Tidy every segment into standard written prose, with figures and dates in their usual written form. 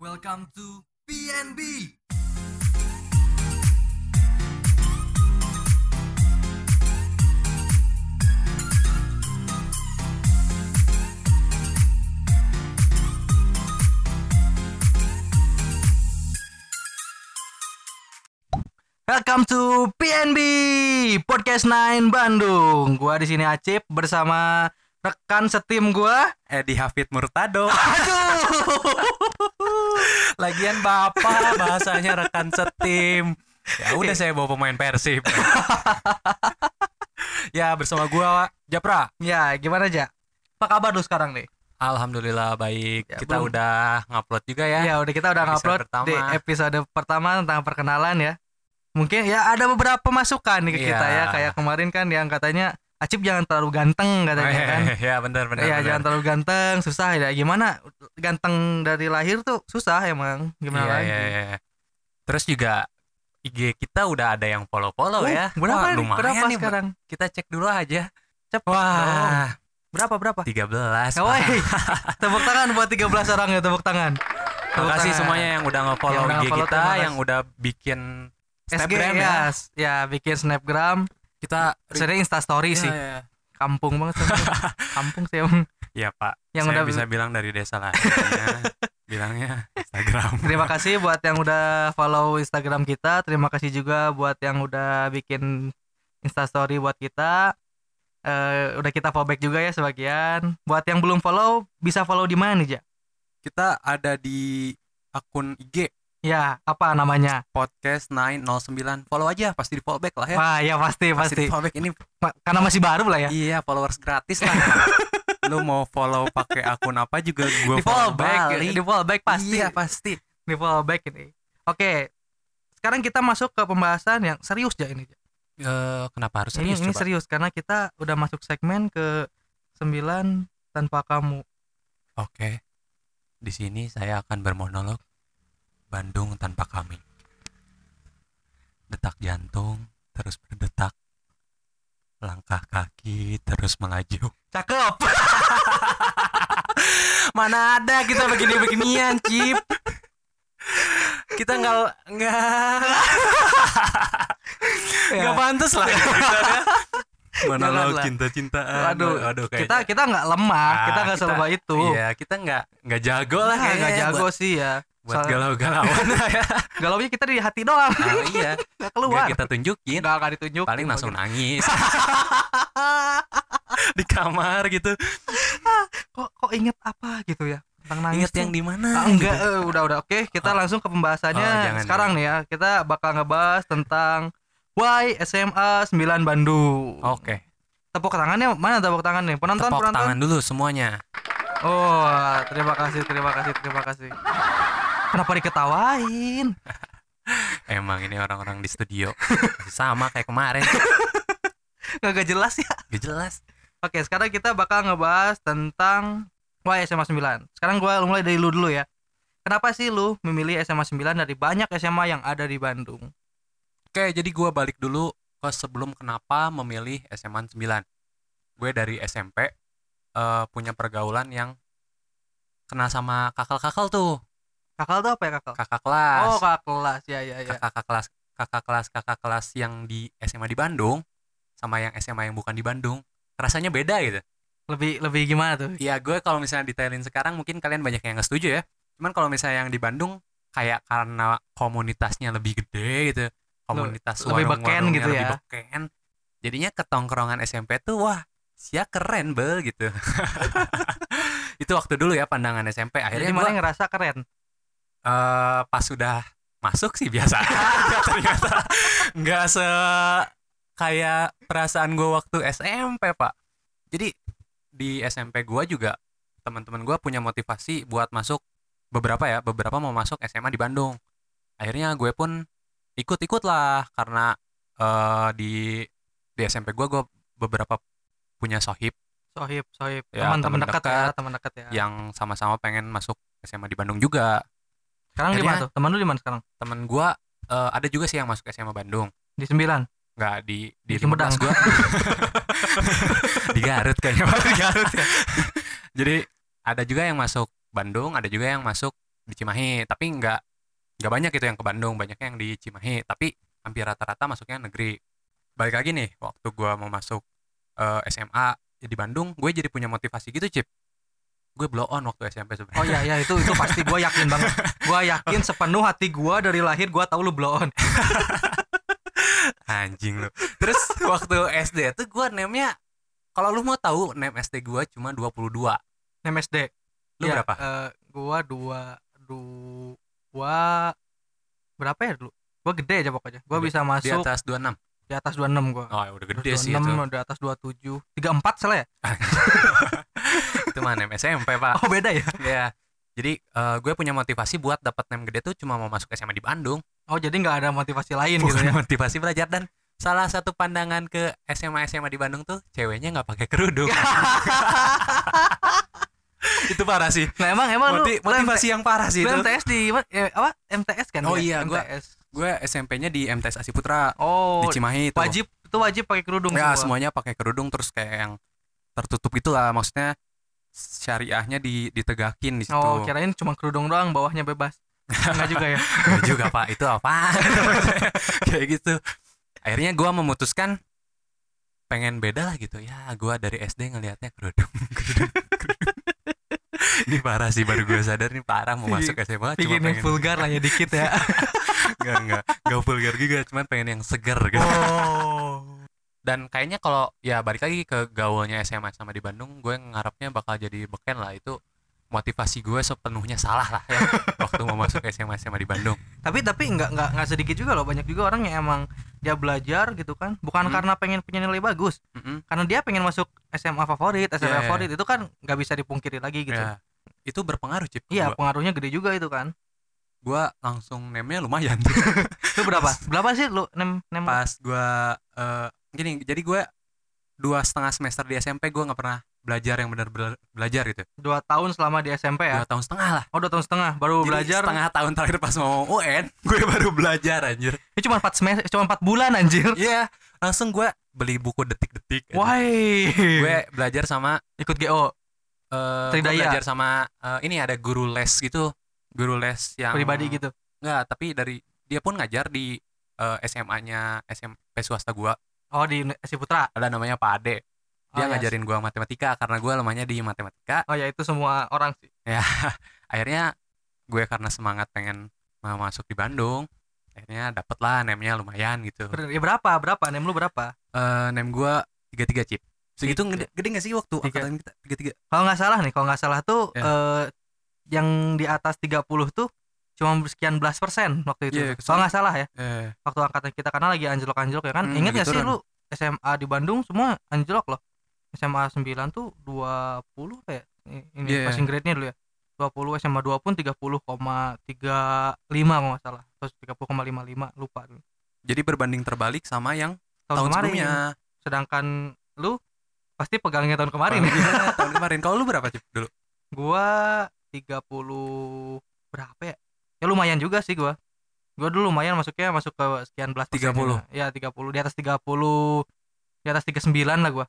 Welcome to PNB. Welcome to PNB Podcast 9 Bandung. Gua di sini Acip bersama rekan setim gua Edi Hafid Murtado. Lagian bapak bahasanya rekan setim. Ya udah saya bawa pemain Persib. Ya bersama gua Japra. Ya gimana Ja? Apa kabar lu sekarang nih? Alhamdulillah baik. Ya, kita belum. Udah ngupload juga ya. Ya udah kita udah ngupload di episode pertama tentang perkenalan ya. Mungkin ya ada beberapa masukan nih ke kita ya. Kayak kemarin kan yang katanya Acip jangan terlalu ganteng katanya kan. Ya benar. Ya bener. Jangan terlalu ganteng, susah ya. Gimana ganteng dari lahir tuh susah emang. Gimana lagi ya. Terus juga IG kita udah ada yang follow-follow ya. Berapa nih sekarang? Kita cek dulu aja. Cepet. Wah. Berapa? 13. Woi. Tepuk tangan buat 13 orang ya, tepuk tangan. Terima kasih semuanya yang udah nge-follow IG kita, yang udah bikin Snapgram SG, ya bikin Snapgram. Kita sering Insta Story sih. Ya. Kampung banget. Kampung sih emang. Iya Pak. Yang saya udah bisa bilang dari desa lah. Bilangnya Instagram. Terima kasih buat yang udah follow Instagram kita. Terima kasih juga buat yang udah bikin Insta Story buat kita. Udah kita follow back juga ya sebagian. Buat yang belum follow bisa follow di mana nih, Ja? Kita ada di akun IG. Ya, apa namanya? Podcast 909. Follow aja, pasti di follow back lah ya. Wah, ya pasti. Di follow back ini karena masih baru lah ya. Iya, followers gratis lah. Lu mau follow pakai akun apa juga gua di follow back pasti. Iya, pasti. Di follow back ini. Oke. Sekarang kita masuk ke pembahasan yang serius aja ini. Kenapa harus serius? Ini serius karena kita udah masuk segmen ke 9 tanpa kamu. Oke. Di sini saya akan bermonolog. Bandung tanpa kami. Detak jantung terus berdetak. Langkah kaki terus melaju. Cakep. Mana ada kita begini-beginian, Cip. Kita enggak pantas lah. Monolog cinta-cintaan. Aduh kita enggak lemah, kita enggak selebay itu. Iya, kita enggak jago lah, enggak jago sih ya. Buat galau-galauan ya. Galaunya kita di hati doang. Nah, iya. Gak keluar. Gak kita tunjukin. Gak ditunjukin. Paling langsung nangis. Di kamar gitu. Kok inget apa gitu ya? Tentang nangis. Inget tuh. Yang di mana? Enggak, gitu. Udah. Oke, kita langsung ke pembahasannya sekarang nih ya. Kita bakal ngebahas tentang Why SMA 9 Bandung. Oke. Tepuk tangannya mana tepuk tangan nih? Penonton. Tepuk tangan dulu semuanya. Oh, terima kasih. Kenapa diketawain? Emang ini orang-orang di studio sama kayak kemarin. Gak jelas ya? Gak jelas. Oke, sekarang kita bakal ngebahas tentang SMA 9. Sekarang gue mulai dari lu dulu ya. Kenapa sih lu memilih SMA 9 dari banyak SMA yang ada di Bandung? Oke, jadi gue balik dulu ke sebelum kenapa memilih SMA 9. Gue dari SMP punya pergaulan yang kenal sama kakal-kakal tuh. Kakak tuh apa ya kakak? Kakak kelas. Oh kakak kelas, ya. Kakak kelas yang di SMA di Bandung sama yang SMA yang bukan di Bandung, rasanya beda gitu. Lebih gimana tuh? Ya gue kalau misalnya detailin sekarang mungkin kalian banyak yang nggak setuju ya. Cuman kalau misalnya yang di Bandung kayak karena komunitasnya lebih gede gitu, komunitas warung-warungnya gitu ya. Lebih beken. Jadinya ketongkrongan SMP tuh wah sia keren bel gitu. Itu waktu dulu ya pandangan SMP. Akhirnya gue ngerasa keren. Pas sudah masuk sih biasa aja ternyata. Nggak kayak perasaan gue waktu SMP Pak. Jadi di SMP gue juga teman-teman gue punya motivasi buat masuk beberapa mau masuk SMA di Bandung. Akhirnya gue pun ikut-ikut lah karena di SMP gue beberapa punya sohib ya, teman dekat ya yang sama-sama pengen masuk SMA di Bandung juga. Sekarang di mana tuh? Temen lu di mana sekarang? Temen gua ada juga sih yang masuk SMA Bandung. Di 9? Enggak, di 15 gua. Di Garut kayaknya. Di Garut ya. Jadi ada juga yang masuk Bandung, ada juga yang masuk di Cimahi, tapi nggak banyak itu yang ke Bandung, banyaknya yang di Cimahi, tapi hampir rata-rata masuknya negeri. Balik lagi nih, waktu gue mau masuk SMA di Bandung, gue jadi punya motivasi gitu, Cip. Gue blow on waktu SMP sebenarnya. Oh iya, itu pasti, gue yakin banget. Gue yakin sepenuh hati gue dari lahir, gue tahu lu blow on. Anjing lu. Terus waktu SD tuh gue name-nya, kalau lu mau tahu name SD gue cuma 22. Name SD? Lu ya, berapa? Gue berapa ya dulu? Gue gede aja pokoknya. Gue bisa masuk. Di atas 26? Di atas 26 gue. Oh ya udah gede 26, sih itu. Di atas 27. 34 salah ya? Itu mah name SMP pak. Oh beda ya? Iya. Jadi gue punya motivasi buat dapat name gede tuh cuma mau masuk SMA di Bandung. Oh jadi gak ada motivasi lain. Bukan gitu ya? Motivasi belajar. Dan salah satu pandangan ke SMA-SMA di Bandung tuh ceweknya gak pakai kerudung. Itu parah sih. Nah, emang motivasi yang parah sih itu. MTS di apa? MTS kan? Oh iya gue SMP-nya di MTs Asih Putra. Oh, di Cimahi itu. Wajib pakai kerudung ya, semuanya pakai kerudung, terus kayak yang tertutup gitu lah, maksudnya syariahnya ditegakin di situ. Oh, kirain cuma kerudung doang, bawahnya bebas. Enggak juga ya. Enggak juga, Pak. Itu apa? Kayak gitu. Akhirnya gue memutuskan pengen beda lah gitu. Ya, gue dari SD ngelihatnya kerudung. Ini parah sih, baru gue sadar nih parah mau masuk SMA. Pingin yang vulgar lah ya dikit ya. Enggak vulgar juga, cuman pengen yang seger gitu. Oh. Dan kayaknya kalau ya balik lagi ke gaulnya SMA sama di Bandung, gue ngarepnya bakal jadi beken lah. Itu motivasi gue sepenuhnya salah lah ya waktu mau masuk SMA di Bandung. Tapi enggak sedikit juga loh, banyak juga orang yang emang dia belajar gitu kan, bukan karena pengen punya nilai bagus. Karena dia pengen masuk SMA favorit, favorit itu kan enggak bisa dipungkiri lagi gitu. Yeah. Itu berpengaruh, Cip. Iya, pengaruhnya gede juga itu kan. Gua langsung name-nya lumayan. Itu berapa? Berapa sih lu name? Pas gua gini, jadi gua 2,5 semester di SMP gua enggak pernah belajar yang benar belajar gitu. 2 tahun selama di SMP ya. 2,5 tahun lah. Oh, 2,5 tahun baru jadi belajar. Setengah tahun terakhir pas mau UN, gue baru belajar anjir. Ini cuma 4 semester, cuma 4 bulan anjir. Iya, yeah. Langsung gue beli buku detik-detik. Wah. Gue belajar sama ikut GO. Belajar sama ini ada guru les gitu, guru les yang pribadi gitu. Enggak, tapi dari dia pun ngajar di SMA-nya SMP swasta gua. Oh, di Asih Putra. Ada namanya Pak Ade. Dia ngajarin gua matematika karena gua lemahnya di matematika. Oh ya, itu semua orang sih. Ya, akhirnya gue karena semangat pengen masuk di Bandung, akhirnya dapet lah name-nya lumayan gitu. Ya berapa? Name lu berapa? Name gua 33 Cip. Segitu gede gak sih waktu angkatan kita? 33. Kalau gak salah tuh yang di atas 30 tuh cuma sekian belas %, waktu itu kalau gak salah ya. Waktu angkatan kita, karena lagi anjlok-anjlok ya kan. Ingat gak sih lu SMA di Bandung semua anjlok loh. SMA 9 tuh 20 kayak ini passing grade-nya dulu ya, 20. SMA 2 pun 30,35 kalau gak salah, terus 30,55 lupa. Jadi berbanding terbalik sama yang tahun sebelumnya. Sedangkan lu pasti pegangnya tahun kemarin. Tahun kemarin. Kalau lu berapa Cip dulu? Gua 30 berapa ya? Ya lumayan juga sih gua. Gua dulu lumayan masuk ke sekian belas 30. Persen. Ya 30, di atas 30. Di atas 39 lah gua.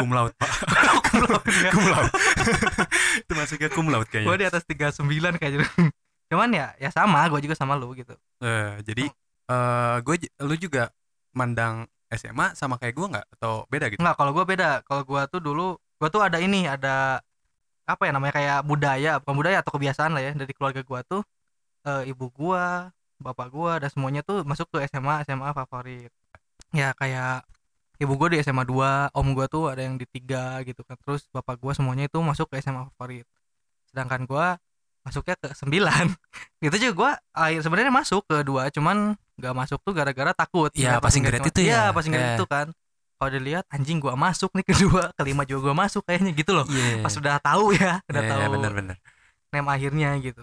Cum laude, Pak. Cum laude. Itu masuknya cum laude kayaknya. Gua di atas 39 kayaknya. Cuman ya sama, gua juga sama lu gitu. Jadi lu juga mandang SMA sama kayak gue nggak atau beda gitu? Nggak, kalau gue beda. Kalau gue tuh dulu ada ini, ada apa ya namanya, kayak budaya atau kebiasaan lah ya dari keluarga gue tuh, ibu gue, bapak gue, dan semuanya tuh masuk ke SMA favorit. Ya kayak ibu gue di SMA 2, om gue tuh ada yang di 3 gitu kan, terus bapak gue semuanya itu masuk ke SMA favorit. Sedangkan gue masuknya ke 9. Gitu juga gue sebenarnya masuk ke 2, cuman gak masuk tuh gara-gara takut. Iya, passing grade itu ya. Iya, passing grade itu kan. Kalau dilihat anjing gua masuk nih kedua, kelima juga gua masuk kayaknya gitu loh. Yeah. Pas udah tahu ya, udah tahu. Iya, benar. Name akhirnya gitu.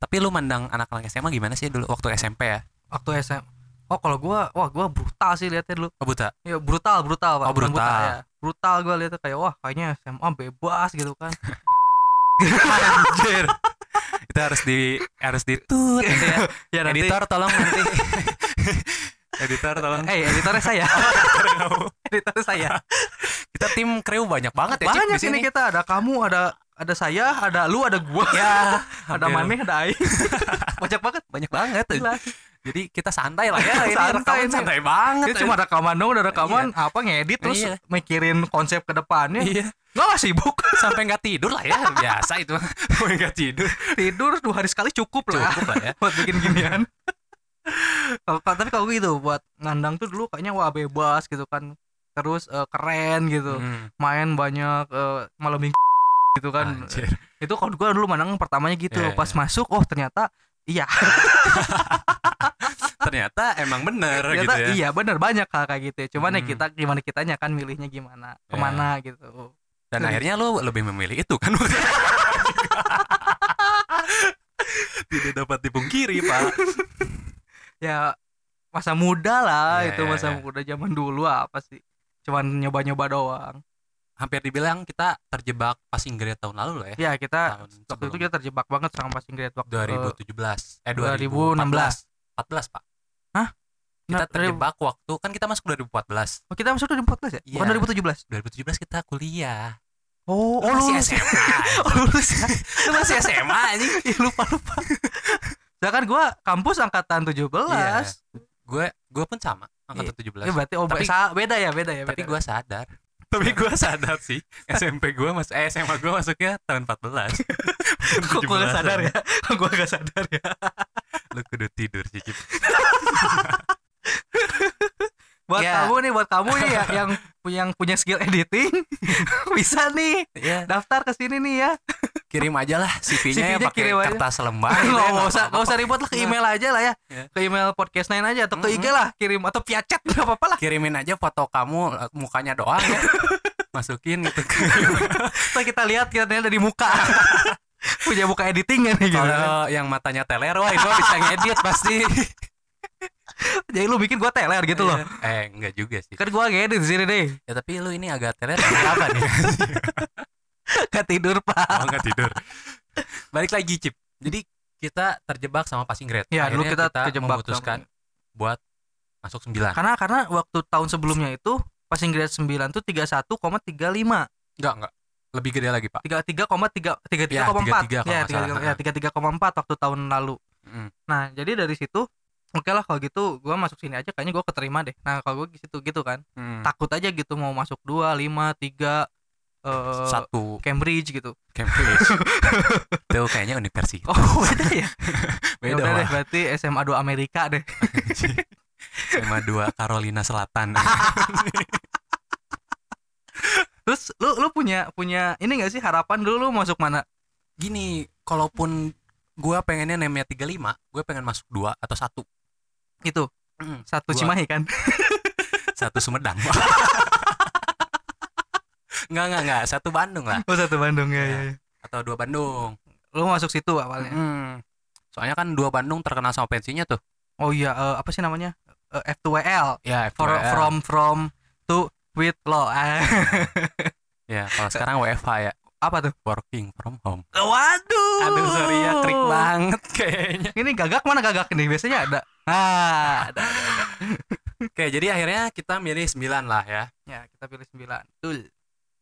Tapi lu mandang anak-anak SMA gimana sih dulu waktu SMP ya? Waktu SMA. Oh, kalau gua brutal sih lihatnya dulu. Oh, buta. Iya, brutal Pak. Oh, brutal. Buta, ya. Brutal gua lihatnya kayak kayaknya SMA bebas gitu kan. Anjir. Itu harus ditut gitu ya. Ya nanti, editor tolong nanti. Editor tolong. Editornya saya. Editor saya. Kita tim kreu banyak banget ya. Banyak di sini kita ada kamu, ada Ada saya, ada lu, ada gua. Ya, ada maneh, ada aing. Banyak banget. Gila. Jadi kita santai lah ya. Santai banget. Kita cuma rekaman dong, udah rekaman apa ngedit terus mikirin konsep ke depannya. Iya. Enggak lah sibuk sampai enggak tidur lah ya. Biasa itu. Enggak tidur. Tidur 2 hari sekali cukup lah ya buat bikin ginian. Tapi kalau gitu buat ngandang tuh dulu kayaknya wah bebas gitu kan. Terus keren gitu. Main banyak malam minggu gitu kan. Anjir. Itu kalau gue dulu menang pertamanya gitu. Pas masuk ternyata iya. Ternyata emang bener ternyata, gitu ya. Iya bener, banyak hal kayak gitu ya. Cuman ya kita gimana kitanya kan milihnya gimana, kemana gitu. Dan akhirnya lo lebih memilih itu kan. Tidak dapat dipungkiri Pak. Ya masa muda lah ya, itu masa muda zaman dulu apa sih. Cuman nyoba-nyoba doang. Hampir dibilang kita terjebak passing grade tahun lalu lah ya. Iya, kita waktu itu kita terjebak banget sama passing grade waktu 2014 Pak. Hah? Kita terjebak waktu kan kita masuk 2014. Oh, kita masuk 2014 ya? Bukan 2017. 2017 kita kuliah. Oh, masih SMA. Lu masih SMA anjing. Lupa. Sedangkan gua kampus angkatan 17. Iya. Gua pun sama angkatan 17. Ya berarti beda ya. Tapi gua sadar. Tapi gue sadar sih SMA gue masuknya tahun 14. Kok gue gak sadar ya? Lu kudu tidur sih Cip. Buat kamu nih ya, yang punya skill editing. Bisa nih daftar ke sini nih ya. Kirim aja lah CV-nya ya pakai kertas lembar. Gak usah ribut lah, ke email aja lah ya. Ke email podcast 9 aja atau ke IG lah kirim, atau via chat enggak apa-apa lah. Kirimin aja foto kamu mukanya doang ya. Masukin gitu. Kita lihat dari muka. Punya muka editing kan gitu. Kalau yang matanya teler wah itu bisa ngedit pasti. Jadi lu bikin gua teler gitu loh. Enggak juga sih. Kan gua ngedit di sini deh. Ya tapi lu ini agak teler apa nih? Enggak tidur, Pak. Oh, enggak tidur. Balik lagi, Cip. Jadi kita terjebak sama passing grade. Ya, akhirnya dulu kita memutuskan buat masuk 9. Karena waktu tahun sebelumnya itu passing grade 9 tuh 31,35. Enggak. Lebih gede lagi, Pak. 33,4. Ya, 33,4 waktu tahun lalu. Nah, jadi dari situ oke lah kalau gitu gue masuk sini aja kayaknya gue keterima deh. Nah kalau gue gitu kan takut aja gitu mau masuk 2, 5, 3, 1 Cambridge gitu. Tuh kayaknya universitas. Oh beda ya. Beda deh, berarti SMA 2 Amerika deh. SMA 2 Carolina Selatan. Terus lu punya ini gak sih harapan dulu lu masuk mana? Gini, kalaupun gue pengennya name-nya 35, gue pengen masuk 2 atau 1 itu. 1 Cimahi kan. 1 Sumedang. Enggak 1 Bandung lah. Oh 1 Bandung ya. Atau 2 Bandung. Lu masuk situ awalnya. Soalnya kan 2 Bandung terkenal sama pensinya tuh. Oh iya, apa sih namanya? F2L. Ya, F2L. From to with law. Ya, kalau sekarang WFH ya. Apa tuh? Working from home. Waduh. Aduh sorry ya, trik banget kayaknya. Ini gagak mana gagak nih? Biasanya ada. Ada. Oke, jadi akhirnya kita milih 9 lah ya. Ya, kita pilih 9. Betul.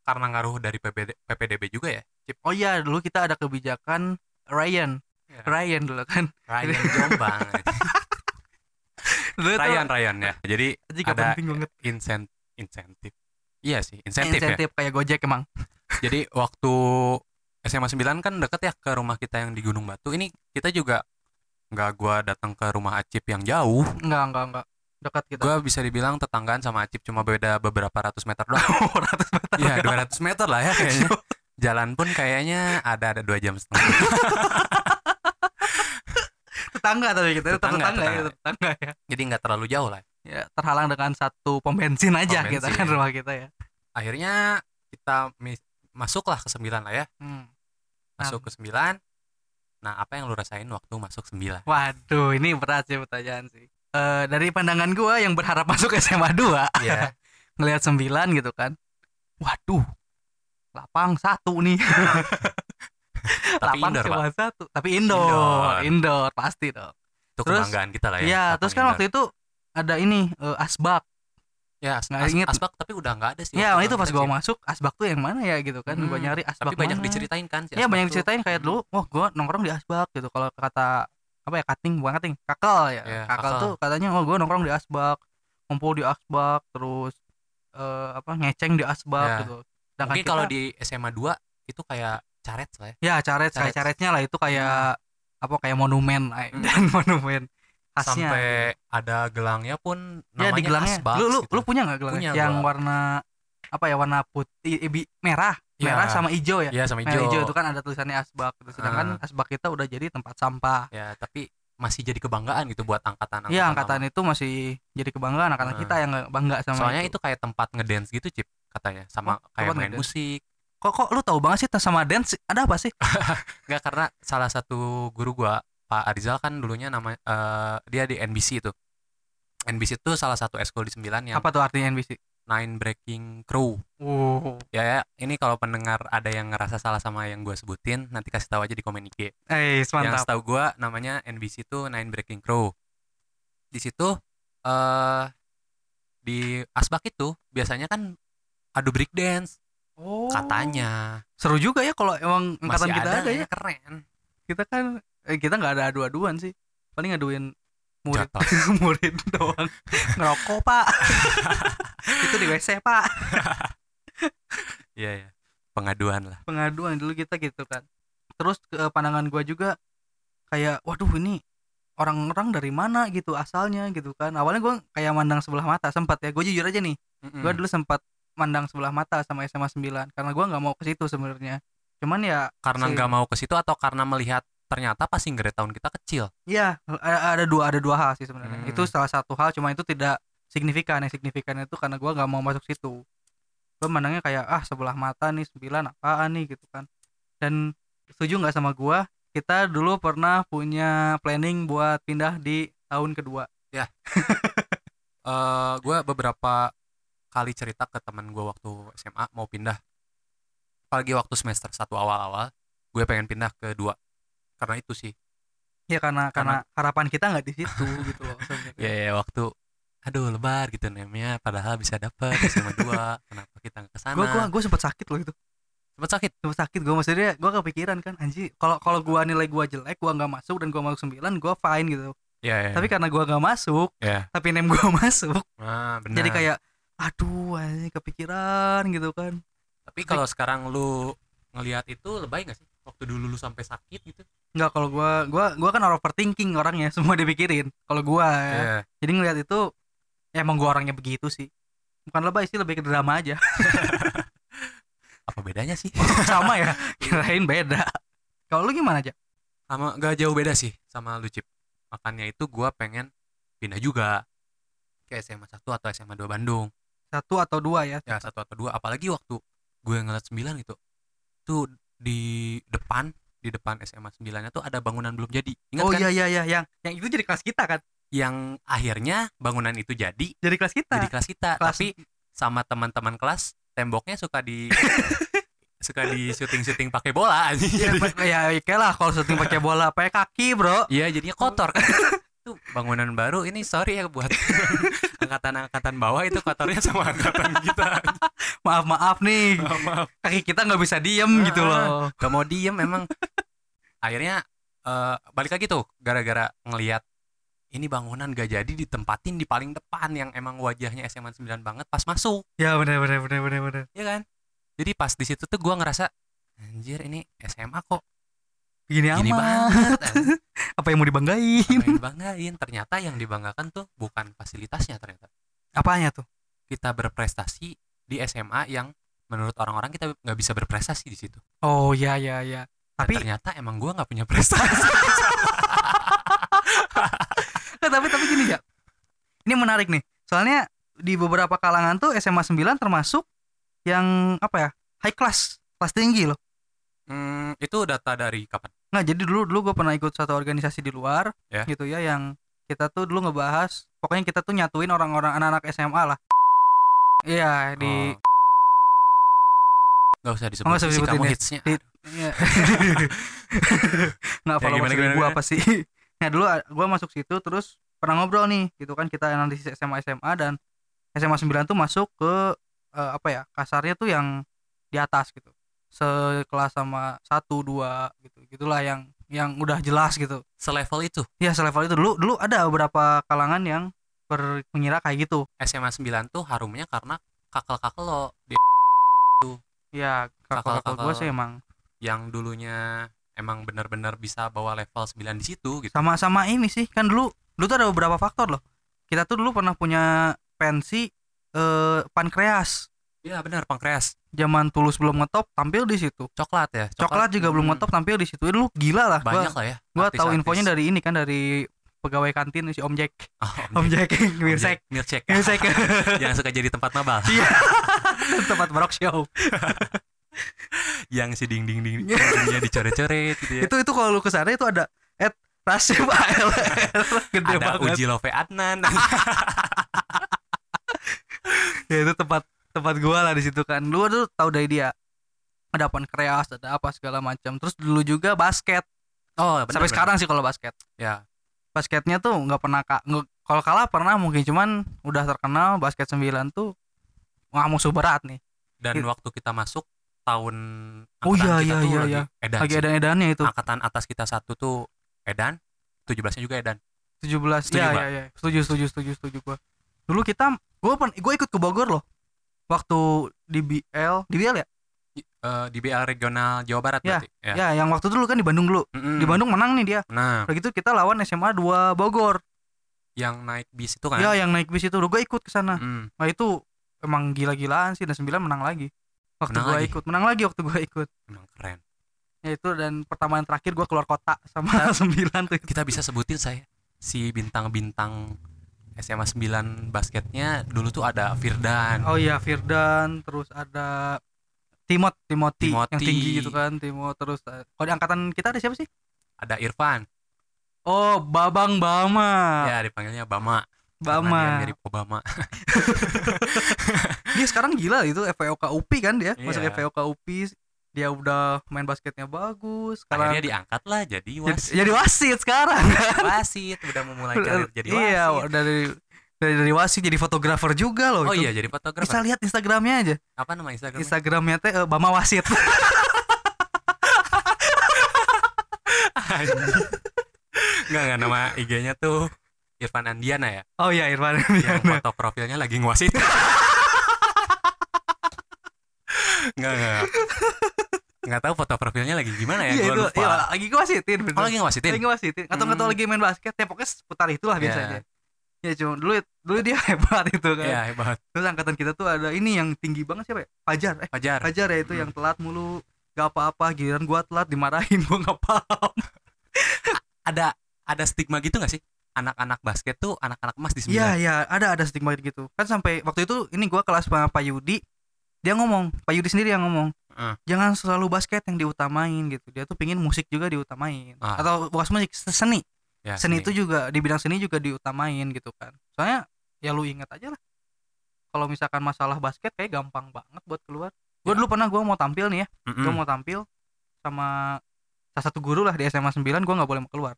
Karena ngaruh dari PPDB juga ya, Cip. Oh iya, dulu kita ada kebijakan Ryan. Ya. Ryan dulu kan. Ryan Jombang. Ryan ya. Jadi ada insentif. Iya sih, insentif ya. Kayak Gojek emang. Jadi waktu SMA 9 kan deket ya ke rumah kita yang di Gunung Batu. Ini kita juga nggak, gua datang ke rumah Acip yang jauh. Nggak dekat kita. Gua bisa dibilang tetanggaan sama Acip, cuma beda beberapa ratus meter doang. 100 meter. Ya 200 meter lah ya kayaknya. Jalan pun kayaknya ada 2,5 jam. Tetangga tadi kita. Tetangga ya. Jadi nggak terlalu jauh lah. Ya terhalang dengan satu pom bensin kita kan ya. Rumah kita ya. Akhirnya kita masuklah ke 9 lah ya. Masuk ke 9. Nah, apa yang lu rasain waktu masuk 9? Waduh, ini berat sih pertanyaan sih. Dari pandangan gua yang berharap masuk SMA 2. Yeah. Ngelihat 9 gitu kan. Waduh. Lapang 1 nih. Lapang cuma 1, tapi indoor pasti dong. Itu kebanggaan kita lah ya. Iya, terus kan indoor. Waktu itu ada ini asbak. Ya, asbak tapi udah nggak ada sih. Ya itu pas gue masuk asbak tuh yang mana ya gitu kan, gue nyari asbak. Tapi banyak mana. Diceritain kan? Si ya banyak diceritain kayak dulu, wah gue nongkrong di asbak gitu. Kalau kata apa ya kating, bukan kating, kakal ya. Yeah, kakal tuh katanya, oh gue nongkrong di asbak, ngumpul di asbak, terus apa ngeceng di asbak yeah. gitu. Sedangkan mungkin kalau di SMA 2 itu kayak caret lah. Ya caret, kayak caretnya lah itu kayak apa kayak monumen dan monumen. Khasnya. Sampai ada gelangnya pun namanya ya, di gelangnya, asbak. Lu gitu. Lu punya nggak gelang yang gua. Warna apa ya warna putih merah ya. Merah sama hijau ya? Iya sama hijau. Hijau itu kan ada tulisannya asbak. Sedangkan asbak kita udah jadi tempat sampah. Ya tapi masih jadi kebanggaan gitu buat angkatan. Iya angkatan itu masih jadi kebanggaan angkatan kita yang bangga sama. Soalnya itu kayak tempat ngedance gitu Cip katanya sama kayak main ngedance. Musik. Kok lu tahu banget sih sama dance? Ada apa sih? Nggak karena salah satu guru gua Pak Arizal kan dulunya nama dia di NBC itu. NBC itu salah satu ekskul di 9 yang. Apa tuh artinya NBC? 9 Breaking Crew. Ya, ini kalau pendengar ada yang ngerasa salah sama yang gue sebutin, nanti kasih tahu aja di komen IG. Mantap. Yang setahu gue namanya NBC itu 9 Breaking Crew. Di situ di asbak itu biasanya kan adu break dance. Oh. Katanya. Seru juga ya kalau emang angkatan kita ada ya keren. Kita kan kita nggak ada adu-aduan sih, paling ngaduin murid murid doang. Ngerokok pak. Itu di WC pak. Iya ya, pengaduan lah, pengaduan dulu kita gitu kan. Terus pandangan gua juga kayak waduh ini orang-orang dari mana gitu asalnya gitu kan. Awalnya gua kayak mandang sebelah mata sempat ya, gua jujur aja nih, gua dulu sempat mandang sebelah mata sama SMA 9 karena gua nggak mau ke situ sebenarnya. Cuman ya karena nggak mau ke situ atau karena melihat ternyata passing grade tahun kita kecil. Iya, ada dua hal sih sebenarnya. Itu salah satu hal, cuma itu tidak signifikan. Yang signifikannya itu karena gue nggak mau masuk situ. Gue mandangnya kayak sebelah mata nih 9 apaan nih gitu kan. Dan setuju nggak sama gue? Kita dulu pernah punya planning buat pindah di tahun kedua. Ya. Gue beberapa kali cerita ke teman gue waktu SMA mau pindah. Apalagi waktu semester 1 awal-awal, gue pengen pindah ke 2. Karena itu sih. Ya karena harapan kita enggak di situ gitu loh. Ya waktu aduh lebar gitu namanya padahal bisa dapat SMA 2. Kenapa kita enggak ke sana? Gua sempat sakit loh itu. Sempat sakit gua, maksudnya gua kepikiran kan anjir kalau gua nilai gua jelek, gua enggak masuk dan gua masuk 9, gua fine gitu. Iya. Tapi karena gua enggak masuk, tapi name gua masuk. Nah, benar. Jadi kayak aduh anjir kepikiran gitu kan. Tapi kalau sekarang lu ngelihat itu lebay enggak sih? Waktu dulu lu sampai sakit gitu. Enggak, kalau gue kan overthinking orangnya, semua dipikirin kalau gue ya. Jadi ngelihat itu ya emang gue orangnya begitu sih, bukan lebay sih, lebih ke drama aja. Apa bedanya sih? Sama ya, kirain beda. Kalau lu gimana aja? Sama gak jauh beda sih sama lu Cip, makanya itu gue pengen pindah juga ke SMA 1 atau SMA 2 Bandung. 1 atau 2 ya? Ya 1 atau 2, apalagi waktu gue ngeliat 9 gitu tuh di depan SMA 9-nya tuh ada bangunan belum jadi. Ingat kan? Oh iya yang itu jadi kelas kita kan. Yang akhirnya bangunan itu jadi kelas kita. Jadi kelas kita, tapi sama teman-teman kelas temboknya suka di syuting-syuting pakai bola. Ya oke lah kalau syuting pakai bola, pakai kaki, Bro. Iya, jadinya kotor kan. Itu bangunan baru ini, sorry ya buat angkatan-angkatan bawah itu kotornya sama angkatan kita. Maaf nih, kaki kita nggak bisa diem gitu loh. Nggak mau diem emang. Akhirnya balik lagi tuh gara-gara ngelihat ini bangunan gak jadi ditempatin di paling depan yang emang wajahnya SMA 9 banget pas masuk. Ya benar. Iya kan? Jadi pas di situ tuh gue ngerasa anjir ini SMA kok gini banget. Apa yang mau dibanggain? Ternyata yang dibanggakan tuh bukan fasilitasnya ternyata. Apanya tuh? Kita berprestasi di SMA yang menurut orang-orang kita nggak bisa berprestasi di situ. Oh ya. Tapi dan ternyata emang gue nggak punya prestasi. Nah, tapi gini ya. Ini menarik nih. Soalnya di beberapa kalangan tuh SMA 9 termasuk yang apa ya high class, kelas tinggi loh. Itu data dari kapan? Nah jadi dulu gue pernah ikut satu organisasi di luar gitu ya, yang kita tuh dulu ngebahas, pokoknya kita tuh nyatuin orang-orang anak-anak SMA lah. Iya di nggak usah disebut sih kamu ya. Hitsnya nggak follow ya, gue apa sih. Nah dulu gue masuk situ terus pernah ngobrol nih gitu kan, kita analisis SMA dan SMA 9 tuh masuk ke apa ya, kasarnya tuh yang di atas gitu, sekelas sama 1, 2 gitu, gitulah yang udah jelas gitu, selevel itu ya, selevel itu. Dulu ada beberapa kalangan yang berpengira kayak gitu. SMA 9 tuh harumnya karena kakel-kakel lo di tuh ya, kakel-kakel gue sih emang yang dulunya emang benar-benar bisa bawa level 9 di situ gitu. Sama-sama ini sih kan, dulu tuh ada beberapa faktor loh. Kita tuh dulu pernah punya pensi pankreas. Iya benar, pankreas. Zaman Tulus belum ngetop, tampil di situ. Coklat ya. Coklat juga belum ngetop, tampil di situ. Dulu gila lah. Banyak gua, lah ya. Gua tahu infonya dari ini kan, dari pegawai kantin si Om Jack. Oh, Om Jack, Mirsek. Yang suka jadi tempat mabal. Iya. Tempat rock show. Yang si ding-ding-ding dia dicoret-coret gitu ya. Itu kalau lu kesana itu ada at Rasif ALR gede ada banget. Ada Uji Love Adnan. Ya itu tempat gua lah di situ kan. Lu tuh tahu dari dia. Ada pankreas, ada apa segala macam. Terus dulu juga basket. Oh, benar. Sampai sekarang sih kalau basket. Ya. Basketnya tuh enggak pernah kalau kalah pernah mungkin, cuman udah terkenal basket 9 tuh wah musuh berat nih. Dan waktu kita masuk tahun kita lagi edan-edannya itu. Angkatan atas kita 1 tuh edan, 17-nya juga edan. 17. Iya. Setuju gua. Dulu gua ikut ke Bogor loh. Waktu DBL ya? DBL regional Jawa Barat ya, berarti. Ya. Ya, yang waktu itu dulu kan di Bandung dulu. Mm-hmm. Di Bandung menang nih dia. Nah. Lalu gitu kita lawan SMA 2 Bogor. Yang naik bis itu kan? Ya, yang naik bis itu. Gua ikut ke sana. Mm. Nah, itu emang gila-gilaan sih, dan 9 menang lagi. Menang lagi waktu gua ikut. Emang keren. Ya itu, dan pertandingan terakhir gua keluar kota sama 9 tuh. Kita bisa sebutin saya si bintang-bintang SMA 9 basketnya dulu tuh ada Firdan. Oh iya, Firdan, terus ada Timothy yang tinggi gitu kan, terus kalau di angkatan kita ada siapa sih? Ada Irfan. Oh, Babang Bama. Ya, dipanggilnya Bama. Dia mirip Obama. Dia sekarang gila itu, FPOK UPI kan dia. Masuk FPOK UPI, dia udah main basketnya bagus. Sekarang akhirnya diangkat lah jadi wasit. Jadi wasit sekarang kan. Wasit, udah memulai karir jadi wasit. Iya, dari wasit jadi fotografer juga loh. Oh itu. Iya, jadi fotografer. Bisa lihat Instagramnya aja. Apa nama Instagramnya? Instagramnya teh Bama Wasit. Enggak nama IG-nya tuh Irfan Andiana ya? Oh iya, Irfan Andiana. Yang foto profilnya lagi ngwasit. Enggak tahu foto profilnya lagi gimana ya, iya, gua lupa. Iya, lagi ngwasitin. Bener. Oh, lagi ngwasitin. Atau lagi main basket, pokoknya seputar itulah biasanya. Ya cuma dulu dia hebat itu kan. Iya, hebat. Terus angkatan kita tuh ada ini yang tinggi banget siapa ya? Pajar ya itu yang telat mulu, enggak apa-apa, giliran gua telat dimarahin, gua enggak paham. Ada stigma gitu enggak sih? Anak-anak basket tuh anak-anak emas di 9. Iya, ada stigma gitu. Kan sampai waktu itu ini gua kelas sama Pak Yudi, dia ngomong, Pak Yudi sendiri yang ngomong. Jangan selalu basket yang diutamain gitu. Dia tuh pingin musik juga diutamain. Atau bukan musik, seni. Ya, seni itu juga, di bidang seni juga diutamain gitu kan. Soalnya ya lu ingat aja lah. Kalau misalkan masalah basket kayak gampang banget buat keluar. Gua dulu pernah mau tampil nih ya. Mm-mm. Gua mau tampil sama salah satu guru lah di SMA 9, gua enggak boleh keluar.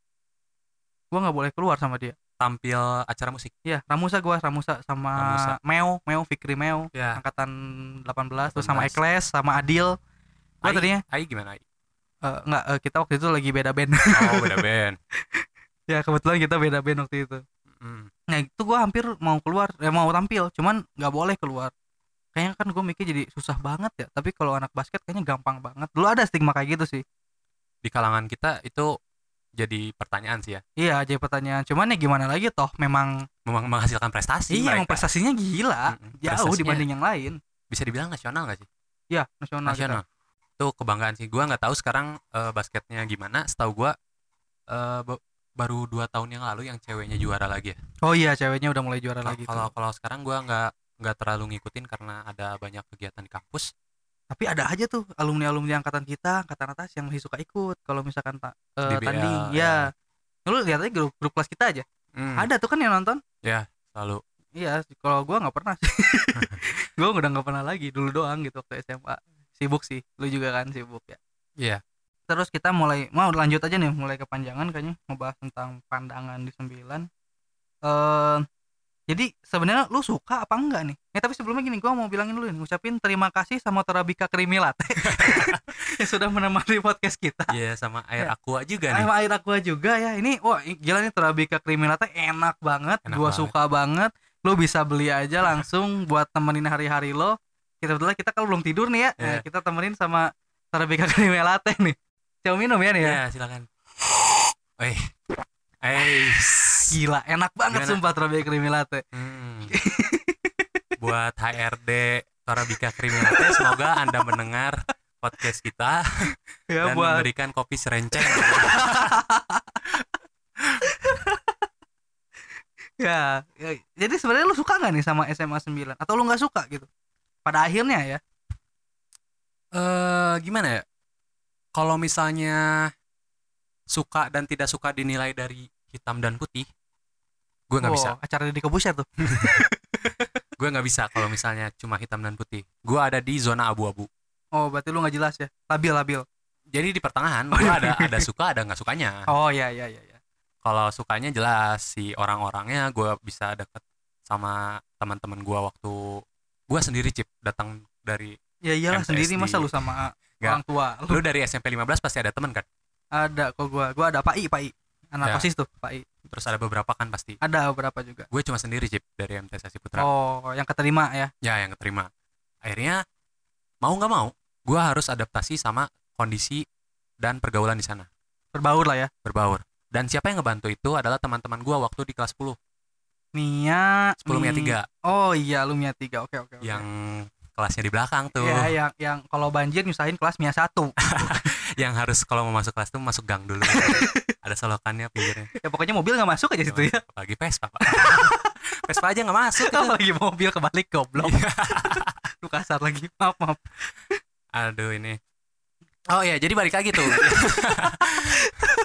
Gue nggak boleh keluar sama dia tampil acara musik. Iya, Ramusa sama Meo Fikri ya. Angkatan 18 terus sama E-class sama Adil. Gue tadinya Ai gimana Ai? Kita waktu itu lagi beda band. Oh, beda band. Ya kebetulan kita beda band waktu itu. Nah itu gue hampir mau keluar, mau tampil, cuman nggak boleh keluar. Kayaknya kan gue mikir jadi susah banget ya, tapi kalau anak basket kayaknya gampang banget. Dulu ada stigma kayak gitu sih di kalangan kita itu. Jadi pertanyaan sih ya. Iya, jadi pertanyaan. Cuman ya gimana lagi, toh memang menghasilkan prestasi. Iya, prestasinya gila. Jauh dibanding yang lain. Bisa dibilang nasional gak sih? Iya, nasional. Itu kebanggaan sih. Gua gak tahu sekarang basketnya gimana. Setahu gua baru 2 tahun yang lalu yang ceweknya juara lagi ya. Oh iya, ceweknya udah mulai juara lagi. Kalau sekarang gua gak terlalu ngikutin karena ada banyak kegiatan di kampus. Tapi ada aja tuh alumni angkatan kita, angkatan atas yang masih suka ikut kalau misalkan DBL, tanding ya. Lu lihat aja grup kelas kita aja. Ada tuh kan yang nonton? Ya, selalu. Iya, kalau gua enggak pernah sih. Gua udah enggak pernah lagi, dulu doang gitu waktu SMA. Sibuk sih. Lu juga kan sibuk ya. Iya. Terus kita mau lanjut aja nih, mulai kepanjangan kayaknya ngebahas tentang pandangan di 9. Jadi sebenarnya lu suka apa enggak nih? Ya, tapi sebelumnya gini, gue mau bilangin dulu nih, ngucapin terima kasih sama Torabika Creamy Latte yang sudah menemani podcast kita. Iya, sama Air Aqua juga nih. Sama Air Aqua juga ya. Ini wah gila nih, Torabika Creamy Latte enak banget. Gue suka banget. Lu bisa beli aja langsung buat temenin hari-hari lo. Kita kalau belum tidur nih ya, yeah, kita temenin sama Torabika Creamy Latte nih. Coba minum ya nih ya. Iya, silakan. Oi. Gila, enak banget. Gimana? Sumpah Torabika Creamy Latte. Buat HRD Torabika Creamy Latte, semoga Anda mendengar podcast kita ya, dan buat... memberikan kopi serenceng. Ya, ya, jadi sebenarnya lu suka nggak nih sama SMA 9 atau lu nggak suka gitu? Pada akhirnya ya. Gimana ya? Kalau misalnya suka dan tidak suka dinilai dari hitam dan putih, gue nggak bisa. Acara di Kebuser tuh. Gue nggak bisa kalau misalnya cuma hitam dan putih. Gue ada di zona abu-abu. Oh, berarti lu nggak jelas ya? Labil. Jadi di pertengahan gue ada suka, ada nggak sukanya. Oh iya. Kalau sukanya jelas si orang-orangnya, gue bisa deket sama teman-teman gue waktu gue sendiri Cip datang dari. Ya iyalah MTs sendiri di... masa lu sama orang tua. Lu dari SMP 15 pasti ada teman kan? Ada kok gue ada Pak I. Anak kosis tuh Pak I. Terus ada beberapa kan pasti. Ada beberapa juga. Gue cuma sendiri Cip dari MTs Asih Putra. Oh, yang keterima ya? Ya, yang keterima. Akhirnya mau nggak mau, gue harus adaptasi sama kondisi dan pergaulan di sana. Berbaur lah ya? Berbaur. Dan siapa yang ngebantu itu adalah teman-teman gue waktu di kelas 10. Mia 3. Oh iya, lu Mia 3. Oke. Yang kelasnya di belakang tuh. Iya, yang kalau banjir nyusahin kelas Mia 1. Yang harus kalau mau masuk kelas tuh masuk gang dulu. Ada solokannya pinggirnya. Ya pokoknya mobil enggak masuk aja situ ya. Apalagi Vespa, Pak. Vespa aja enggak masuk. Apalagi mobil kebalik goblok. Lu kasar lagi. Maaf. Aduh ini. Oh iya, jadi balik lagi tuh.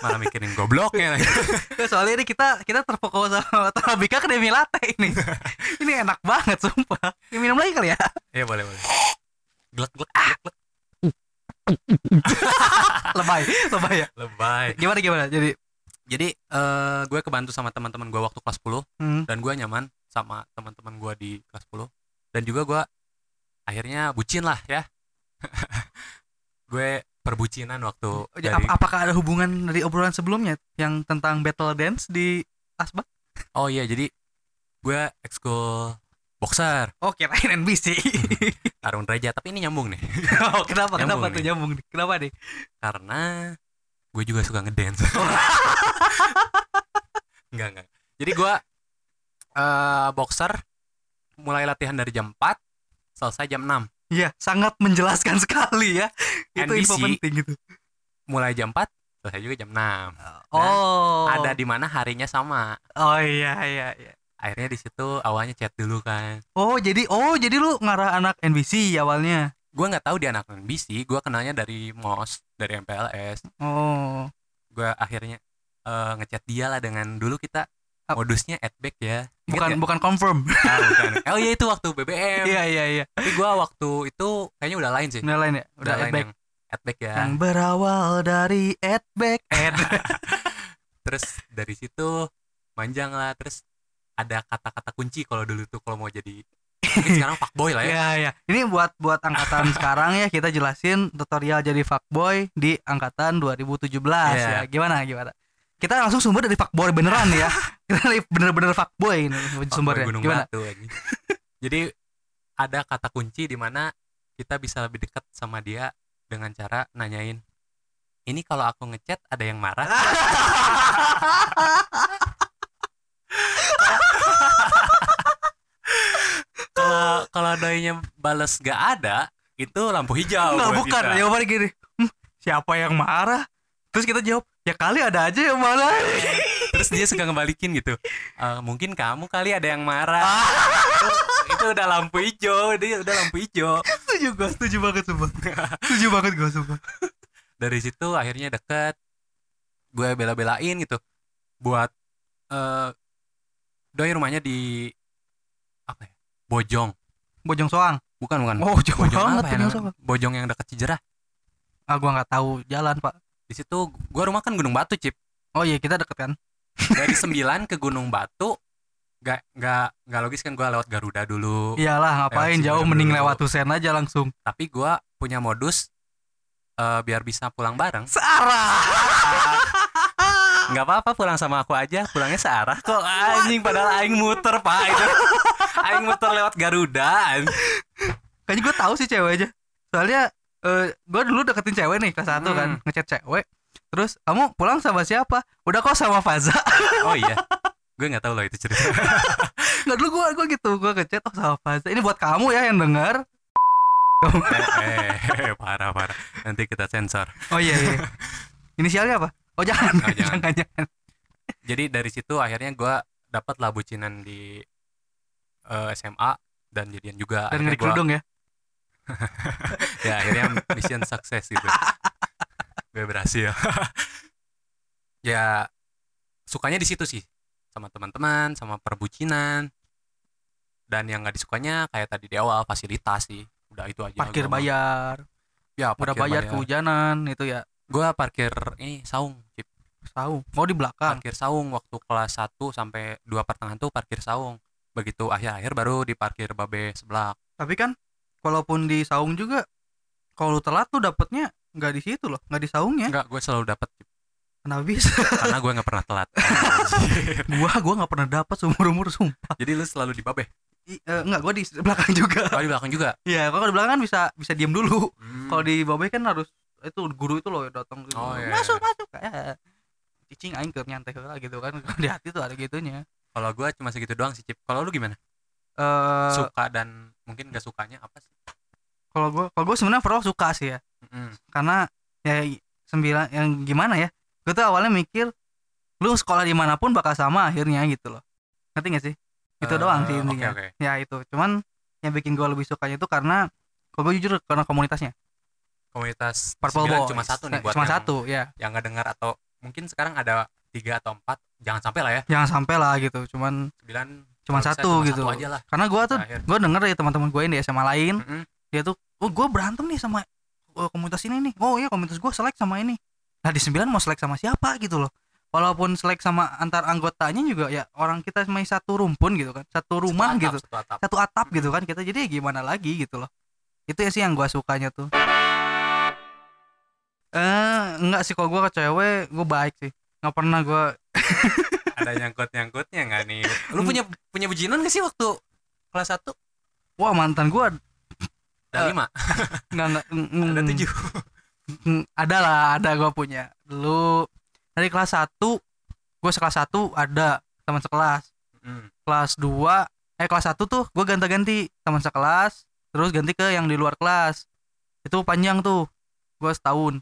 Malah mikirin gobloknya. Soalnya ini kita terpukau sama Torabika Creamy Latte ini. Ini enak banget sumpah. Ya, minum lagi kali ya? Iya boleh. Glek. Lebay ya? Lebay. Gimana? Jadi, gue kebantu sama teman-teman gue waktu kelas 10. Dan gue nyaman sama teman-teman gue di kelas 10. Dan juga gue akhirnya bucin lah ya. Gue perbucinan waktu dari... Apakah ada hubungan dari obrolan sebelumnya yang tentang battle dance di Asbak? Oh iya, jadi gue ekskul boxer. Oh, kirain NBC. Tarung Reja, tapi ini nyambung nih. Oh, Kenapa nyambung nih? Kenapa nih? Karena gue juga suka ngedance. Enggak. Jadi gue boxer mulai latihan dari jam 4 selesai jam 6. Iya, sangat menjelaskan sekali ya. Itu NBC, info penting gitu. Mulai jam 4 selesai juga jam 6. Oh. Dan ada di mana harinya sama. Oh iya. Akhirnya di situ awalnya chat dulu kan. Oh jadi lu ngarah anak NBC awalnya. Gue nggak tahu dia anak NBC, gue kenalnya dari MOS, dari MPLS. Oh. Gue akhirnya ngechat dia lah dengan dulu kita modusnya add back ya. Bukan confirm. Nah, bukan. Oh iya itu waktu BBM. Iya. Tapi gue waktu itu kayaknya udah lain sih. Udah lain ya. Udah add back. Add back ya. Yang berawal dari add back. Terus dari situ manjang lah. Terus ada kata-kata kunci kalau dulu tuh kalau mau jadi sekarang fuckboy lah ya. Iya. Ini buat angkatan sekarang ya, kita jelasin tutorial jadi fuckboy di angkatan 2017 ya. Gimana? Kita langsung sumber dari fuckboy beneran ya. Kita bener-bener fuckboy ini sumbernya. Gunung Batu lagi. Jadi ada kata kunci di mana kita bisa lebih dekat sama dia dengan cara nanyain, ini kalau aku ngechat ada yang marah? Kalau doinya balas gak ada, itu lampu hijau. Enggak, bukan. Jawabannya gini, siapa yang marah? Terus kita jawab, ya kali ada aja yang marah. Terus dia suka ngebalikin gitu, mungkin kamu kali ada yang marah. Itu udah lampu hijau. Dia udah lampu hijau. Setuju banget gue sumpah. Dari situ akhirnya deket. Gue bela-belain gitu buat doi rumahnya di apa ya? Bojong Soang. Bukan. Oh, Bojong apa ya? Bojong yang dekat Cijerah. Ah, gue nggak tahu jalan pak. Di situ gue rumah kan Gunung Batu Cip. Oh iya, kita deket kan. Dari 9 ke Gunung Batu Gak logis kan gue lewat Garuda dulu. Iyalah ngapain jauh, mending lewat Husein aja langsung. Tapi gue punya modus biar bisa pulang bareng. Searah. Gak apa-apa, pulang sama aku aja. Pulangnya searah kok anjing. Padahal aing muter pak itu. Aing muter lewat Garuda. Kayaknya gue tahu sih cewek aja. Soalnya gue dulu deketin cewek nih kelas 1 kan. Ngechat cewek. Terus kamu pulang sama siapa? Udah kok sama Faza. Oh iya. Gue gak tahu loh itu cerita. Gak dulu gue gitu. Gue ngechat oh sama Faza. Ini buat kamu ya yang denger. Parah. Nanti kita sensor. Oh iya. Inisialnya apa? Oh jangan. Jadi dari situ akhirnya gue dapat lah bucinan di SMA. Dan jadian juga. Dan ngeri kerudung ya. Ya akhirnya mission sukses gitu. Gue berhasil. Ya sukanya di situ sih, sama teman-teman, sama perbucinan. Dan yang nggak disukanya kayak tadi di awal, fasilitas sih. Udah itu aja. Parkir bayar. Ya, parkir udah bayar kehujanan itu ya. Gua parkir ini saung, Cip. Saung. Mau di belakang. Parkir saung waktu kelas 1 sampai 2 pertengahan tuh parkir saung. Begitu akhir-akhir baru di parkir babe sebelah. Tapi kan walaupun di saung juga kalau telat tuh dapatnya nggak di situ loh, nggak di saungnya. Nggak, gue selalu dapat. Kenapa bisa? Karena gue nggak pernah telat. gue nggak pernah dapat seumur-umur sumpah. Jadi lu selalu di babeh? Nggak, gue di belakang juga. Oh, di belakang juga? Iya, kalau di belakang kan bisa diem dulu. Kalau di babeh kan harus itu guru itu loh datang gitu. Oh, iya. Masuk kayak cicing aing keur nyantai lah gitu kan. Di hati tuh ada gitunya. Kalau gue cuma segitu doang sih, Cip. Kalau lu gimana? Suka dan mungkin nggak sukanya apa sih? Kalau gue sebenarnya suka sih ya. Karena ya yang gimana ya, gue tuh awalnya mikir lu sekolah dimanapun bakal sama akhirnya gitu loh, ngerti gak sih? Itu doang sih intinya. Okay. Ya itu cuman yang bikin gue lebih sukanya itu karena kalau gue jujur karena komunitas Purple Boys cuma satu nih buat yang nggak dengar atau mungkin sekarang ada 3 atau 4, jangan sampai lah gitu. Cuman 9 cuma satu gitu aja lah. Karena gue tuh gue denger dari teman-teman gue yang di SMA lain, dia tuh gue berantem nih sama komunitas ini nih. Oh iya, komunitas gue selek sama ini. Nah di 9 mau selek sama siapa gitu loh. Walaupun selek sama antar anggotanya juga ya, orang kita main satu rumpun gitu kan, satu rumah, satu atap gitu kan kita. Jadi gimana lagi gitu loh. Itu ya sih yang gue sukanya tuh. Enggak sih, kalau gue ke cewek gue baik sih. Nggak pernah gue ada nyangkut-nyangkutnya nggak nih. Lu punya bujinan nggak sih waktu kelas 1? Wah, mantan gue ada 5. Enggak, ada 7. Ada gue punya. Dulu dari kelas 1, gue sekelas 1 ada teman sekelas. Kelas 2, kelas 1 tuh gue ganti-ganti teman sekelas, terus ganti ke yang di luar kelas. Itu panjang tuh. Gue setahun.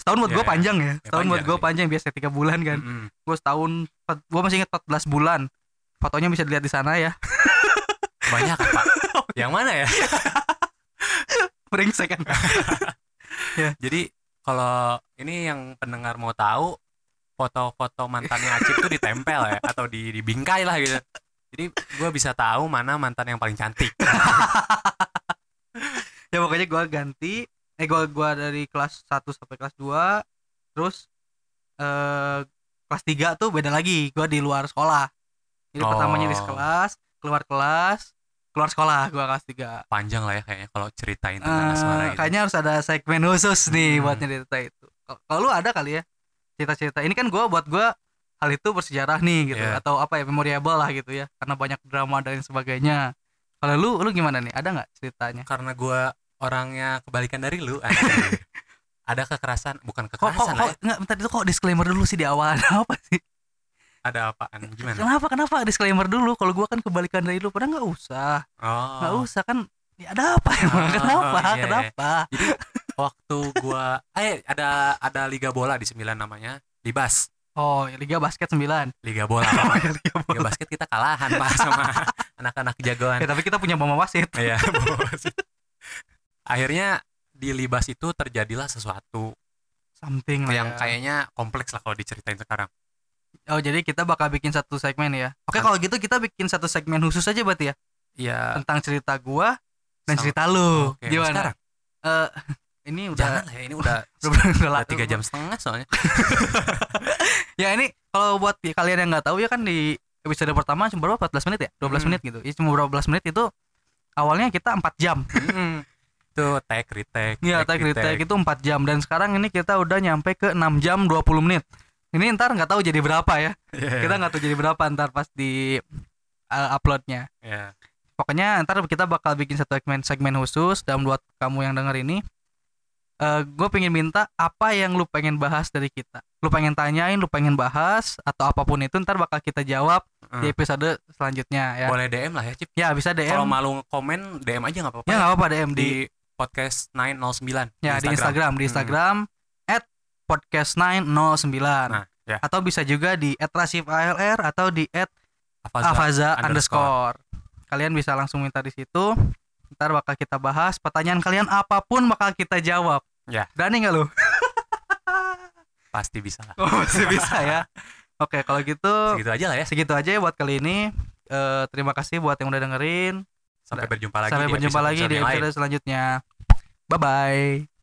Setahun buat gue panjang ya. Setahun buat gue panjang, biasa 3 bulan kan. Gue setahun, gue masih ingat 14 bulan. Fotonya bisa dilihat di sana ya. Banyak apa? Yang mana ya? Brengsek kan. Ya. Jadi kalau ini yang pendengar mau tahu, foto-foto mantannya Acip tuh ditempel ya atau dibingkai lah gitu. Jadi gue bisa tahu mana mantan yang paling cantik. Ya makanya gue ganti. Gue dari kelas 1 sampai kelas 2. Terus kelas 3 tuh beda lagi. Gue di luar sekolah. Jadi pertamanya di sekelas, keluar kelas, keluar sekolah. Gue kelas 3. Panjang lah ya kayaknya kalau ceritain tentang asmara itu. Kayaknya harus ada segmen khusus nih buat cerita itu. Kalau lu ada kali ya cerita-cerita ini kan, buat gue hal itu bersejarah nih gitu, atau apa ya, memorable lah gitu ya, karena banyak drama dan sebagainya. Kalau lu gimana nih, ada nggak ceritanya? Karena gue orangnya kebalikan dari lu. Ada kekerasan, bukan kekerasan lah ya. Nggak, bentar, itu kok disclaimer dulu sih di awal. Apa sih? Ada apaan? Gimana? Kenapa? Disclaimer dulu. Kalau gue kan kebalikan dari lu. Padahal gak usah. Gak usah kan. Ya ada apa emang? Kenapa? Jadi waktu gue ada liga bola di 9 namanya. Di BAS. Oh, liga basket 9. Liga bola. Liga basket kita kalahan Pak sama anak-anak jagoan. Ya, tapi kita punya mama wasit. Iya, mama wasit. Akhirnya di Libas itu terjadilah sesuatu. Something lah. Yang kayaknya kompleks lah kalau diceritain sekarang. Oh, jadi kita bakal bikin satu segmen ya. Oke, kalau gitu kita bikin satu segmen khusus aja berarti ya. Iya. Tentang cerita gua dan cerita lu. Okay. Gimana? Sekarang? Ini udah. Jangan lah ya, ini udah 3 jam setengah soalnya. Ya ini kalau buat kalian yang enggak tahu ya kan, di episode pertama cuma berapa 14 menit ya 12 menit gitu ya, cuma berapa belas menit itu awalnya kita 4 jam itu take retake itu 4 jam dan sekarang ini kita udah nyampe ke 6 jam 20 menit ini ntar nggak tahu jadi berapa ya kita nggak tahu jadi berapa ntar pas di uploadnya pokoknya ntar kita bakal bikin satu segmen khusus dan buat kamu yang denger ini gue pengen minta apa yang lu pengen bahas dari kita, lu pengen tanyain, lu pengen bahas atau apapun itu ntar bakal kita jawab di episode selanjutnya ya. Boleh DM lah ya Cip ya, bisa DM kalau malu komen DM aja nggak apa-apa ya, nggak apa-apa DM di podcast 909 ya, di Instagram at podcast 909 nah, ya. Atau bisa juga di @rasifalr atau di @afaza_. Kalian bisa langsung minta di situ. Ntar bakal kita bahas pertanyaan kalian apapun bakal kita jawab. Ya. Berani nggak lu? Pasti bisa lah. Oh, pasti bisa ya. Oke, kalau gitu segitu aja lah ya. Segitu aja ya buat kali ini. Terima kasih buat yang udah dengerin. Sampai berjumpa lagi di episode selanjutnya. Bye bye.